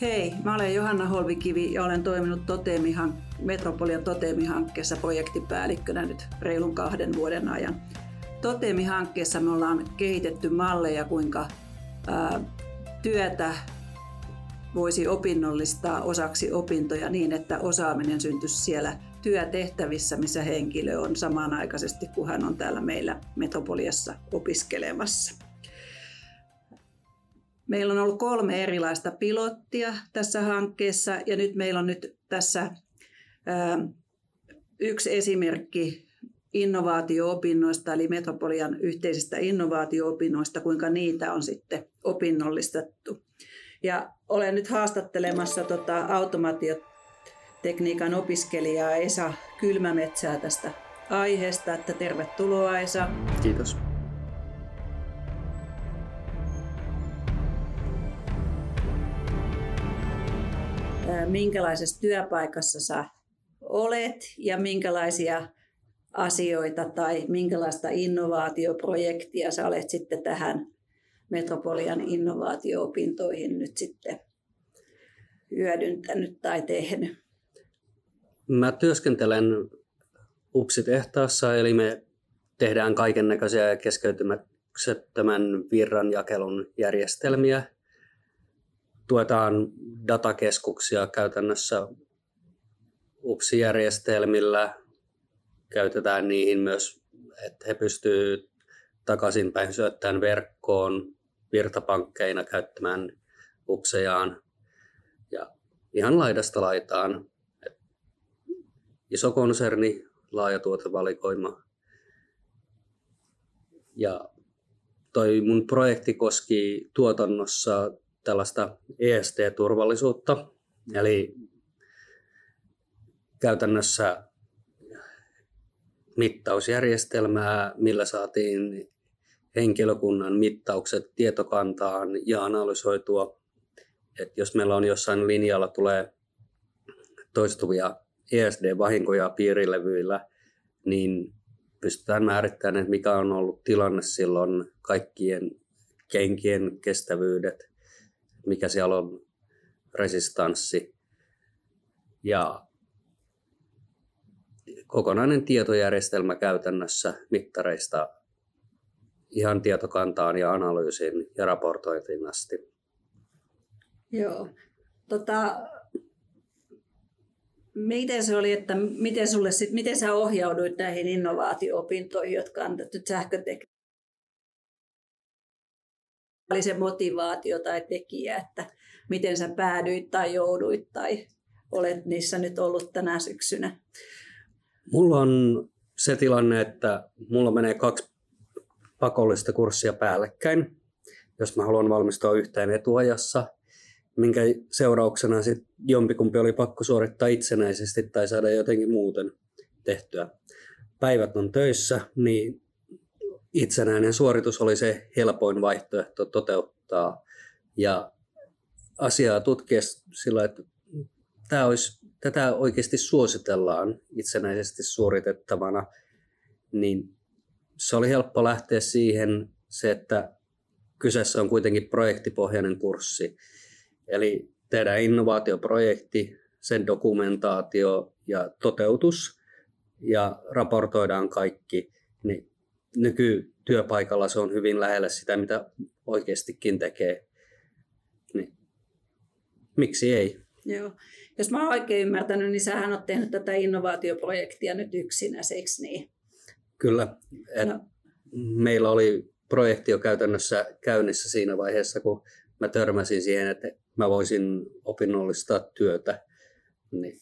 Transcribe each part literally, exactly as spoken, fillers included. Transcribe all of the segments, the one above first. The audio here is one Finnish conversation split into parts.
Hei, mä olen Johanna Holvikivi ja olen toiminut Totemi-hank- Metropolian Totemi-hankkeessa projektipäällikkönä nyt reilun kahden vuoden ajan. Totemi-hankkeessa me ollaan kehitetty malleja, kuinka ää, työtä voisi opinnollistaa osaksi opintoja niin, että osaaminen syntyisi siellä työtehtävissä, missä henkilö on samanaikaisesti, kun hän on täällä meillä Metropoliassa opiskelemassa. Meillä on ollut kolme erilaista pilottia tässä hankkeessa ja nyt meillä on nyt tässä ää, yksi esimerkki innovaatio-opinnoista, eli Metropolian yhteisistä innovaatio-opinnoista, kuinka niitä on sitten opinnollistettu. Ja olen nyt haastattelemassa tota automaatiotekniikan opiskelijaa Esa Kylmämetsää tästä aiheesta, että tervetuloa Esa. Kiitos. Minkälaisessa työpaikassa sä olet ja minkälaisia asioita tai minkälaista innovaatioprojektia sä olet sitten tähän Metropolian innovaatio-opintoihin nyt sitten hyödyntänyt tai tehnyt? Mä työskentelen U P S I-tehtaassa, eli me tehdään kaikennäköisiä keskeytyksettömän virranjakelun järjestelmiä. Tuetaan datakeskuksia käytännössä U P S I-järjestelmillä. Käytetään niihin myös, että he pystyvät takaisinpäin syöttämään verkkoon, virtapankkeina käyttämään U P S I:aan ja ihan laidasta laitaan. Iso konserni, laaja tuotevalikoima. Ja toi mun projekti koski tuotannossa tällaista E S D-turvallisuutta, eli käytännössä mittausjärjestelmää, millä saatiin henkilökunnan mittaukset tietokantaan ja analysoitua. Et jos meillä on jossain linjalla tulee toistuvia E S D-vahinkoja piirilevyillä, niin pystytään määrittämään, että mikä on ollut tilanne silloin, kaikkien kenkien kestävyydet, mikä siellä on resistanssi ja kokonainen tietojärjestelmä käytännössä mittareista ihan tietokantaan ja analyysiin ja raportointiin asti. Joo. Tota, miten se oli, että miten, sulle sit, miten sä ohjauduit näihin innovaatio-opintoihin, jotka on nyt sähkötekniikkaa? Oli se motivaatio tai tekijä, että miten sä päädyit tai jouduit tai olet niissä nyt ollut tänä syksynä? Mulla on se tilanne, että mulla menee kaksi pakollista kurssia päällekkäin, jos mä haluan valmistua yhteen etuajassa, minkä seurauksena sit jompikumpi oli pakko suorittaa itsenäisesti tai saada jotenkin muuten tehtyä. Päivät on töissä, niin itsenäinen suoritus oli se helpoin vaihtoehto toteuttaa ja asiaa tutkia sillä, että tämä olisi, tätä oikeasti suositellaan itsenäisesti suoritettavana, niin se oli helppo lähteä siihen se, että kyseessä on kuitenkin projektipohjainen kurssi. Eli tehdään innovaatioprojekti, sen dokumentaatio ja toteutus ja raportoidaan kaikki. Niin nykytyöpaikalla se on hyvin lähellä sitä, mitä oikeastikin tekee. Niin. Miksi ei? Joo. Jos mä oon oikein ymmärtänyt, niin sähän oot tehnyt tätä innovaatioprojektia nyt yksinäsi, eikö niin? Kyllä. No. Meillä oli projekti jo käytännössä käynnissä siinä vaiheessa, kun mä törmäsin siihen, että mä voisin opinnollistaa työtä. Niin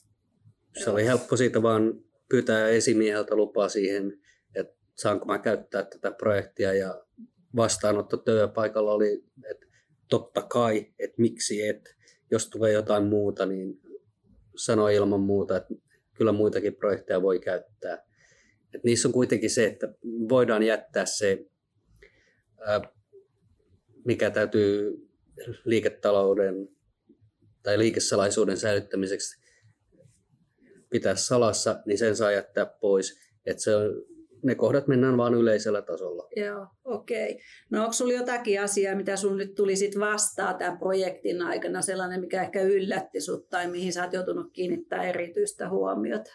se oli helppo siitä vaan pyytää esimieheltä lupaa siihen, että saanko mä käyttää tätä projektia. Ja vastaanotto työpaikalla oli, että totta kai, että miksi et. Jos tulee jotain muuta, niin sano ilman muuta, että kyllä muitakin projekteja voi käyttää. Et niissä on kuitenkin se, että voidaan jättää se, mikä täytyy liiketalouden tai liikesalaisuuden säilyttämiseksi pitää salassa, niin sen saa jättää pois. Et se ne kohdat mennään vaan yleisellä tasolla. Joo, okei. Okay. No onko sulla jotakin asiaa, mitä sun nyt tuli sit vastaan tämän projektin aikana, sellainen, mikä ehkä yllätti sut tai mihin sä oot joutunut kiinnittää erityistä huomiota?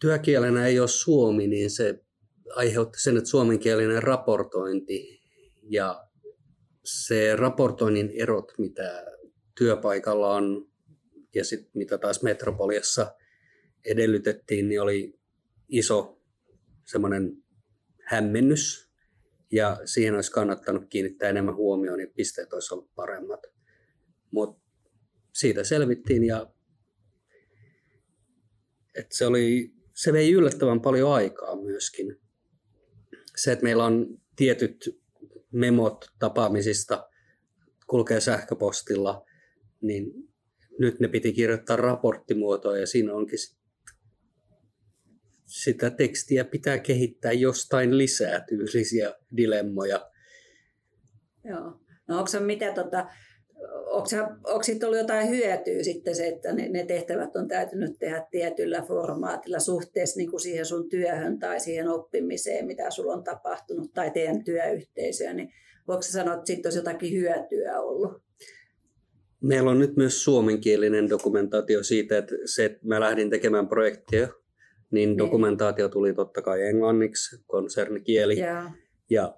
Työkielenä ei ole suomi, niin se aiheutti sen, että suomenkielinen raportointi ja se raportoinnin erot, mitä työpaikalla on ja sit, mitä taas Metropoliassa edellytettiin, niin oli iso semmoinen hämmennys ja siihen olisi kannattanut kiinnittää enemmän huomioon ja pisteet olisi ollut paremmat. Mut siitä selvittiin ja et se, oli, se vei yllättävän paljon aikaa myöskin. Se, että meillä on tietyt memot tapaamisista, kulkee sähköpostilla, niin nyt ne piti kirjoittaa raporttimuotoon ja siinä onkin sit, sitä tekstiä pitää kehittää jostain lisää tyylisiä dilemmoja. Joo. No onko se mitä tota... Onko siitä ollut jotain hyötyä sitten se, että ne tehtävät on täytynyt tehdä tietyllä formaatilla suhteessa niin kuin siihen sun työhön tai siihen oppimiseen, mitä sulla on tapahtunut tai teidän työyhteisöön, niin voiko sä sanoa, että siitä olisi jotakin hyötyä ollut? Meillä on nyt myös suomenkielinen dokumentaatio siitä, että se, että mä lähdin tekemään projektia, niin dokumentaatio tuli totta kai englanniksi, konsernikieli. Ja, ja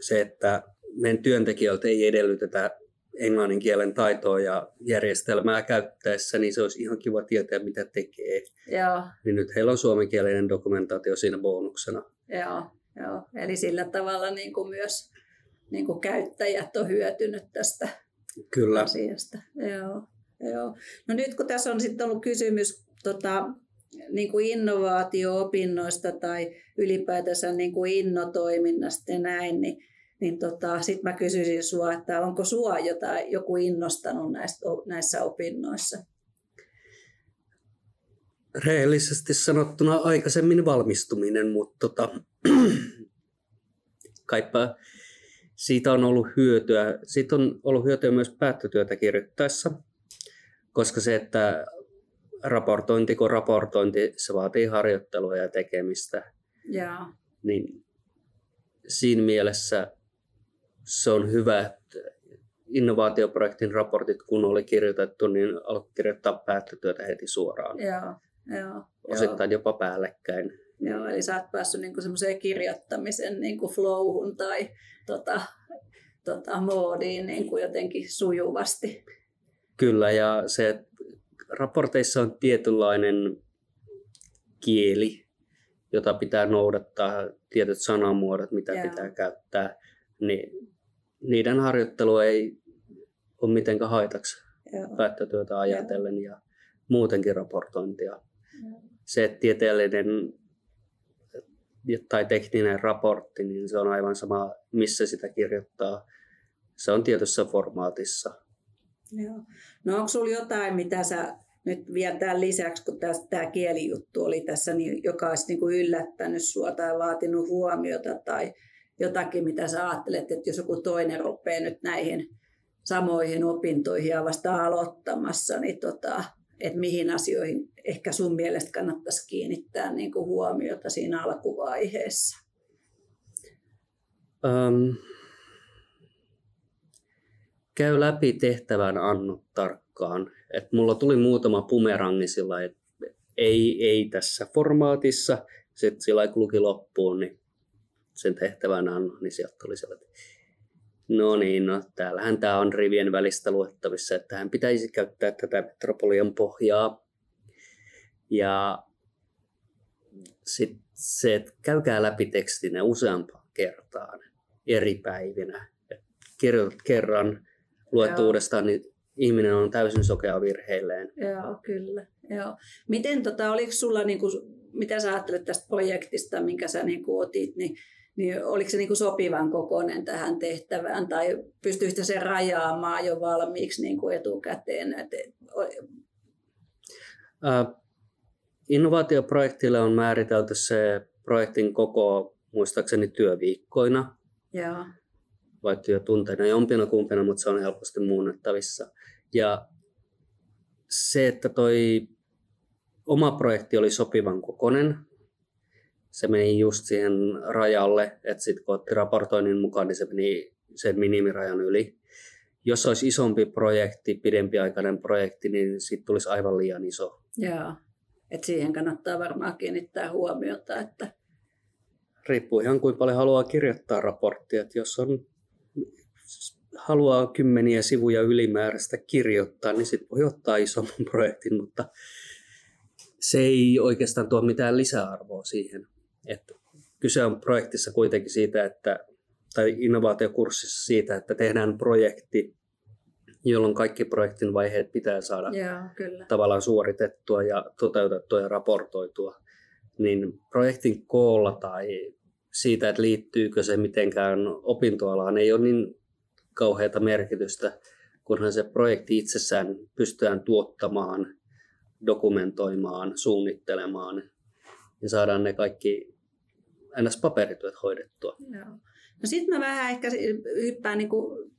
se, että meidän työntekijöiltä ei edellytetä englannin kielen taitoa ja järjestelmää käyttäessä, niin se olisi ihan kiva tietää, mitä tekee. Joo. Niin nyt heillä on suomenkielinen dokumentaatio siinä bonuksena. Joo, joo. Eli sillä tavalla niin kuin myös niin kuin käyttäjät on hyötynyt tästä Kyllä. asiasta. Joo, joo. No nyt kun tässä on sitten ollut kysymys tota, niin kuin innovaatio-opinnoista tai ylipäätänsä niin kuin innotoiminnasta ja näin, niin Niin tota, sitten mä kysyisin sua, että onko sua jotain, joku innostanut näistä, näissä opinnoissa? Rehellisesti sanottuna aikaisemmin valmistuminen, mutta tota, kaipa siitä on ollut hyötyä. Siitä on ollut hyötyä myös päättötyötä kirjoittaessa, koska se, että raportointi kun raportointi, se vaatii harjoittelua ja tekemistä. Jaa. Niin siinä mielessä se on hyvä, että innovaatioprojektin raportit, kun oli kirjoitettu, niin alkoi kirjoittaa päättötyötä heti suoraan. Joo, joo, osittain joo. jopa päällekkäin. Joo, eli sä oot päässyt niinku semmoiseen kirjoittamisen niinku flowhun tai tota, tota, moodiin niinku jotenkin sujuvasti. Kyllä, ja se, että raporteissa on tietynlainen kieli, jota pitää noudattaa, tietyt sanamuodot, mitä joo. pitää käyttää, niin niiden harjoittelu ei ole mitenkään haitaksi päättötyötä ajatellen ja muutenkin raportointia. Joo. Se, että tieteellinen tai tekninen raportti, niin se on aivan sama, missä sitä kirjoittaa. Se on tietyssä formaatissa. Joo. No onko sulla jotain, mitä sä nyt vielä tämän lisäksi, kun tämä kielijuttu oli tässä, niin joka olisi niin kuin yllättänyt sinua tai vaatinut huomiota tai jotakin, mitä sä ajattelet, että jos joku toinen rupeaa nyt näihin samoihin opintoihin ja vasta aloittamassa, niin tota, että mihin asioihin ehkä sun mielestä kannattaisi kiinnittää niin kuin huomiota siinä alkuvaiheessa? Um, käy läpi tehtävän annot tarkkaan. Et mulla tuli muutama bumerangi sillä, että ei, ei tässä formaatissa, sitten sillä luki loppuun, niin sen tehtävänä on, niin sieltä tuli sellainen, no niin, no täällähän tämä on rivien välistä luettavissa, että hän pitäisi käyttää tätä Metropolian pohjaa. Ja sitten se, että käykää läpi tekstinä useampaan kertaan eri päivinä. Et kirjoitat kerran, luet Joo. uudestaan, niin ihminen on täysin sokea virheilleen. Joo, kyllä. Joo. Miten, tota, oliko sulla, niin kuin, mitä sä ajattelet tästä projektista, minkä sä niin kuin otit, niin Niin oliko se niinku sopivan kokoinen tähän tehtävään tai pystyykö se rajaamaan jo valmiiksi niinku etukäteen? Uh, innovaatioprojektille on määritelty se projektin koko muistaakseni työviikkoina Joo. vai työtunteina, jompina kumpina, mutta se on helposti muunnettavissa. Ja se, että toi oma projekti oli sopivan kokoinen, se meni just siihen rajalle, että sitten kun otti raportoinnin mukaan, niin se meni sen minimirajan yli. Jos olisi isompi projekti, pidempiaikainen projekti, niin siitä tulisi aivan liian iso. Joo, että siihen kannattaa varmaan kiinnittää huomiota. Että... Riippuu ihan kuinka paljon haluaa kirjoittaa raporttia. Että jos on, haluaa kymmeniä sivuja ylimääräistä kirjoittaa, niin sitten voi ottaa isomman projektin, mutta se ei oikeastaan tuo mitään lisäarvoa siihen. Että kyse on projektissa kuitenkin siitä, että tai innovaatiokurssissa siitä, että tehdään projekti, jolloin kaikki projektin vaiheet pitää saada Jaa, tavallaan suoritettua ja toteutettua ja raportoitua. Niin projektin koolla tai siitä, että liittyykö se mitenkään opintoalaan, ei ole niin kauheata merkitystä, kunhan se projekti itsessään pystytään tuottamaan, dokumentoimaan, suunnittelemaan ja saadaan ne kaikki ns. Paperityöt hoidettua. Joo. No sitten mä vähän ehkä hyppään niinku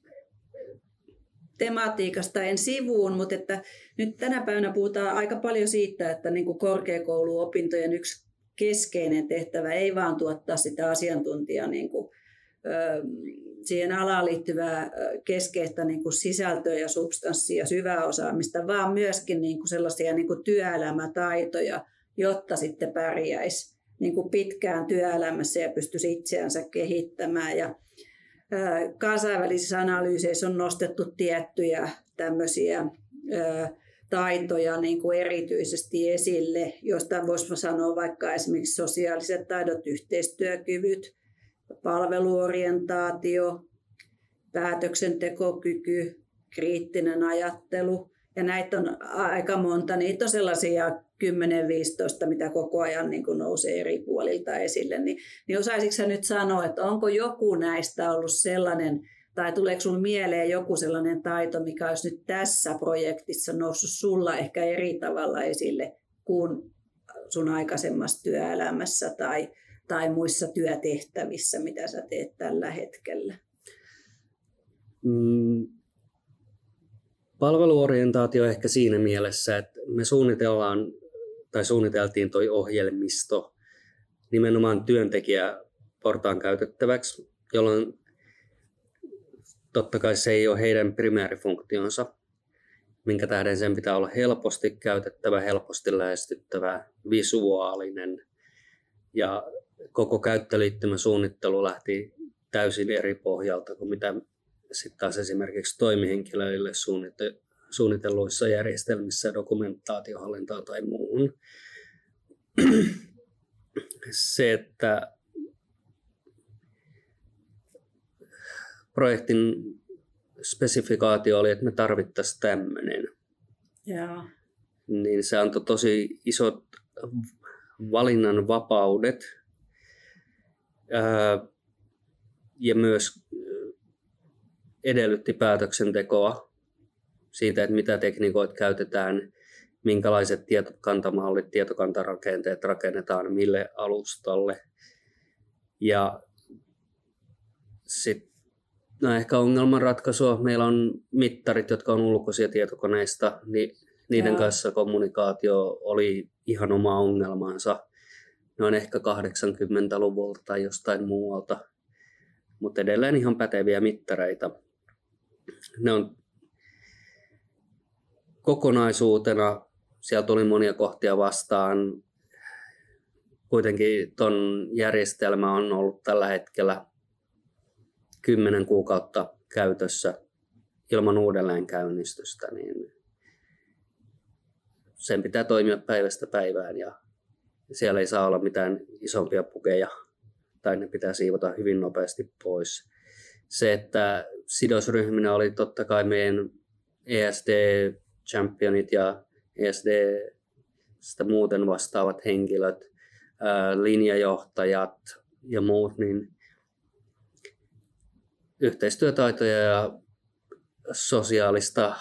tematiikasta en sivuun, mutta että nyt tänä päivänä puhutaan aika paljon siitä, että niinku korkeakouluopintojen yksi keskeinen tehtävä ei vaan tuottaa sitä asiantuntijaa niinku, siihen alaan liittyvää keskeistä niinku sisältöä ja substanssia ja syvää osaamista, vaan myöskin niinku sellaisia niinku työelämätaitoja, jotta sitten pärjäisi niin kuin pitkään työelämässä ja pystyisi itseänsä kehittämään. Ja kansainvälisissä analyyseissä on nostettu tiettyjä tämmöisiä taitoja niin kuin erityisesti esille, joista voisi sanoa vaikka esimerkiksi sosiaaliset taidot, yhteistyökyvyt, palveluorientaatio, päätöksentekokyky, kriittinen ajattelu. Ja näitä on aika monta. Niitä on sellaisia kymmenen viisitoista, mitä koko ajan niin kuin nousee eri puolilta esille. Niin, niin osaisitko sä nyt sanoa, että onko joku näistä ollut sellainen, tai tuleeko sun mieleen joku sellainen taito, mikä olisi nyt tässä projektissa noussut sulla ehkä eri tavalla esille kuin sun aikaisemmassa työelämässä tai, tai muissa työtehtävissä, mitä sä teet tällä hetkellä? Mm. Palveluorientaatio ehkä siinä mielessä, että me suunnitellaan tai suunniteltiin toi ohjelmisto nimenomaan työntekijäportaan käytettäväksi, jolloin totta kai se ei ole heidän primäärifunktionsa, minkä tähden sen pitää olla helposti käytettävä, helposti lähestyttävä, visuaalinen ja koko käyttöliittymäsuunnittelu lähti täysin eri pohjalta kuin mitä sitten taas esimerkiksi toimihenkilöille suunnitelluissa järjestelmissä, dokumentaatiohallintaa tai muuhun. Se, että projektin spesifikaatio oli, että me tarvittaisiin tämmöinen. Yeah. Niin se antoi tosi isot valinnan vapaudet ja myös edellytti päätöksentekoa siitä, että mitä tekniikoita käytetään, minkälaiset tietokantamallit, tietokantarakenteet rakennetaan, mille alustalle. Ja sitten no ehkä ongelmanratkaisua. Meillä on mittarit, jotka on ulkoisia tietokoneista, niin niiden Jaa. kanssa kommunikaatio oli ihan oma ongelmansa. Ne on ehkä kahdeksankymmentäluvulta tai jostain muualta, mutta edelleen ihan päteviä mittareita. Ne on kokonaisuutena, siellä tuli monia kohtia vastaan. Kuitenkin ton järjestelmä on ollut tällä hetkellä kymmenen kuukautta käytössä ilman uudelleenkäynnistystä, niin sen pitää toimia päivästä päivään ja siellä ei saa olla mitään isompia pukeja tai ne pitää siivota hyvin nopeasti pois. Se, että sidosryhminä oli totta kai meidän E S D-championit ja E S D-stä muuten vastaavat henkilöt, linjajohtajat ja muut, niin yhteistyötaitoja ja sosiaalista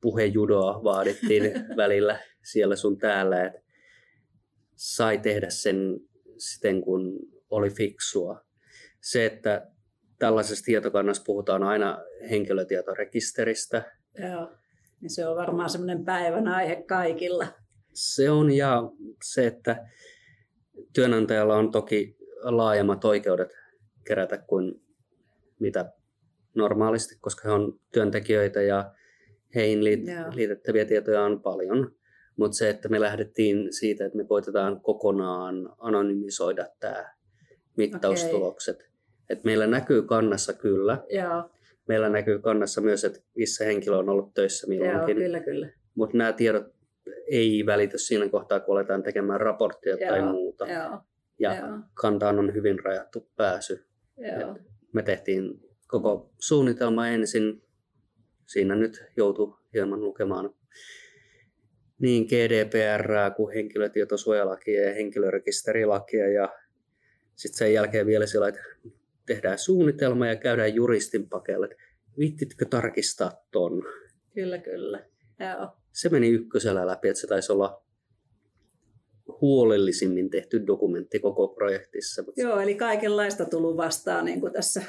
puhejudoa vaadittiin välillä siellä sun täällä, että sai tehdä sen siten, kun oli fiksua. Se, että tällaisessa tietokannassa puhutaan aina henkilötietorekisteristä. Joo, niin se on varmaan semmoinen päivän aihe kaikilla. Se on, ja se, että työnantajalla on toki laajemmat oikeudet kerätä kuin mitä normaalisti, koska he on työntekijöitä ja heihin liit- liitettäviä tietoja on paljon. Mutta se, että me lähdettiin siitä, että me koitetaan kokonaan anonymisoida tämä mittaustulokset. Okay. Et meillä näkyy kannassa kyllä. Joo. Meillä näkyy kannassa myös, että missä henkilö on ollut töissä milloinkin. Joo, kyllä, kyllä. Mutta nämä tiedot ei välity siinä kohtaa, kun aletaan tekemään raporttia Joo, tai muuta. Jo, ja jo. Kantaan on hyvin rajattu pääsy. Me tehtiin koko suunnitelma ensin. Siinä nyt joutui hieman lukemaan niin G D P R kuin henkilötietosuojalakia ja henkilörekisterilakia. Ja sitten sen jälkeen vielä sillä, että tehdään suunnitelma ja käydään juristin pakeilla. Viittitkö tarkistaa ton? Kyllä, kyllä. Joo. Se meni ykkösellä läpi, että se taisi olla huolellisimmin tehty dokumentti koko projektissa. Joo, eli kaikenlaista tullut vastaan niin kuin tässä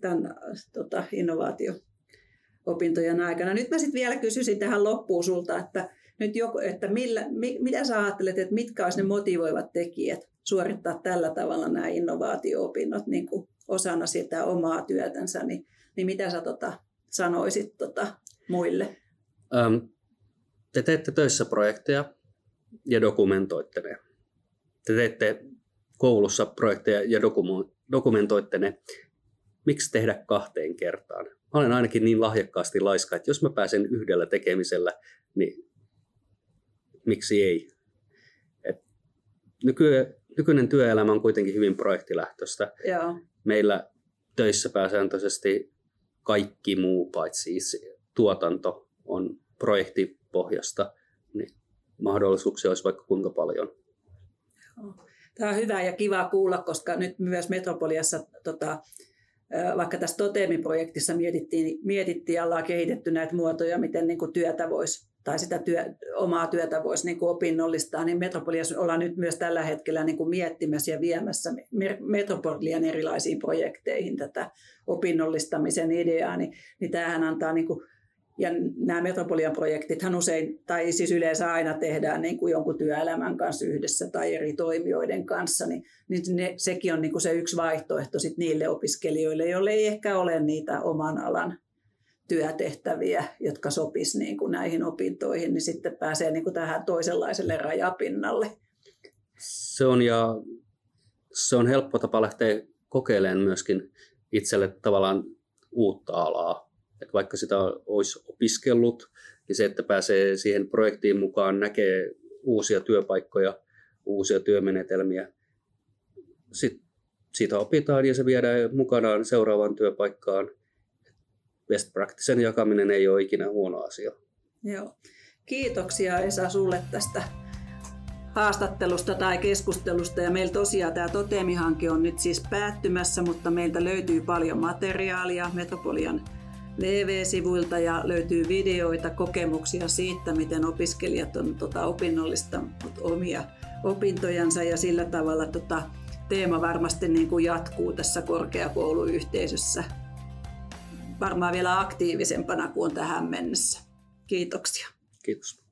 tämän tota, innovaatio-opintojen aikana. Nyt mä sitten vielä kysyisin tähän loppuun sulta, että, nyt joku, että millä, mi, mitä sä ajattelet, että mitkä olisi ne motivoivat tekijät suorittaa tällä tavalla nämä innovaatio-opinnot niin kuin osana sitä omaa työtänsä, niin, niin mitä sä tota, sanoisit tota, muille? Um. Te teette töissä projekteja ja dokumentoitte ne. Te teette koulussa projekteja ja dokum- dokumentoitte ne. Miksi tehdä kahteen kertaan? Mä olen ainakin niin lahjakkaasti laiska, että jos mä pääsen yhdellä tekemisellä, niin miksi ei? Et nyky- nykyinen työelämä on kuitenkin hyvin projektilähtöistä. Joo. Meillä töissä pääsääntöisesti kaikki muu, paitsi tuotanto, on projekti. Pohjasta, niin mahdollisuuksia olisi vaikka kuinka paljon. Tämä on hyvä ja kiva kuulla, koska nyt myös Metropoliassa, tota, vaikka tässä Totemi-projektissa mietittiin, mietittiin ja ollaan kehitetty näitä muotoja, miten niin kuin työtä voisi, tai sitä työ, omaa työtä voisi niin kuin opinnollistaa, niin Metropoliassa ollaan nyt myös tällä hetkellä niin kuin miettimässä ja viemässä Metropolian erilaisiin projekteihin tätä opinnollistamisen ideaa, niin, niin tämähän antaa niin kuin ja nämä Metropolian projektithan usein, tai siis yleensä aina tehdään niin kuin jonkun työelämän kanssa yhdessä tai eri toimijoiden kanssa, niin, niin ne, sekin on niin kuin se yksi vaihtoehto sit niille opiskelijoille, joille ei ehkä ole niitä oman alan työtehtäviä, jotka sopisi niin kuin näihin opintoihin, niin sitten pääsee niin kuin tähän toisenlaiselle rajapinnalle. Se on, ja se on helppo tapa lähteä kokeilemaan myöskin itselle tavallaan uutta alaa. Että vaikka sitä olisi opiskellut, niin se, että pääsee siihen projektiin mukaan, näkee uusia työpaikkoja, uusia työmenetelmiä. Sitten siitä opitaan ja se viedään mukanaan seuraavaan työpaikkaan. Best practicen jakaminen ei ole ikinä huono asia. Joo. Kiitoksia Esa sulle tästä haastattelusta tai keskustelusta. Ja meillä tosiaan tämä Totemi-hanke on nyt siis päättymässä, mutta meiltä löytyy paljon materiaalia Metropolian V V-sivuilta ja löytyy videoita, kokemuksia siitä, miten opiskelijat on tota, opinnollistanut omia opintojansa ja sillä tavalla tota, teema varmasti niin kuin jatkuu tässä korkeakouluyhteisössä varmaan vielä aktiivisempana kuin tähän mennessä. Kiitoksia. Kiitos.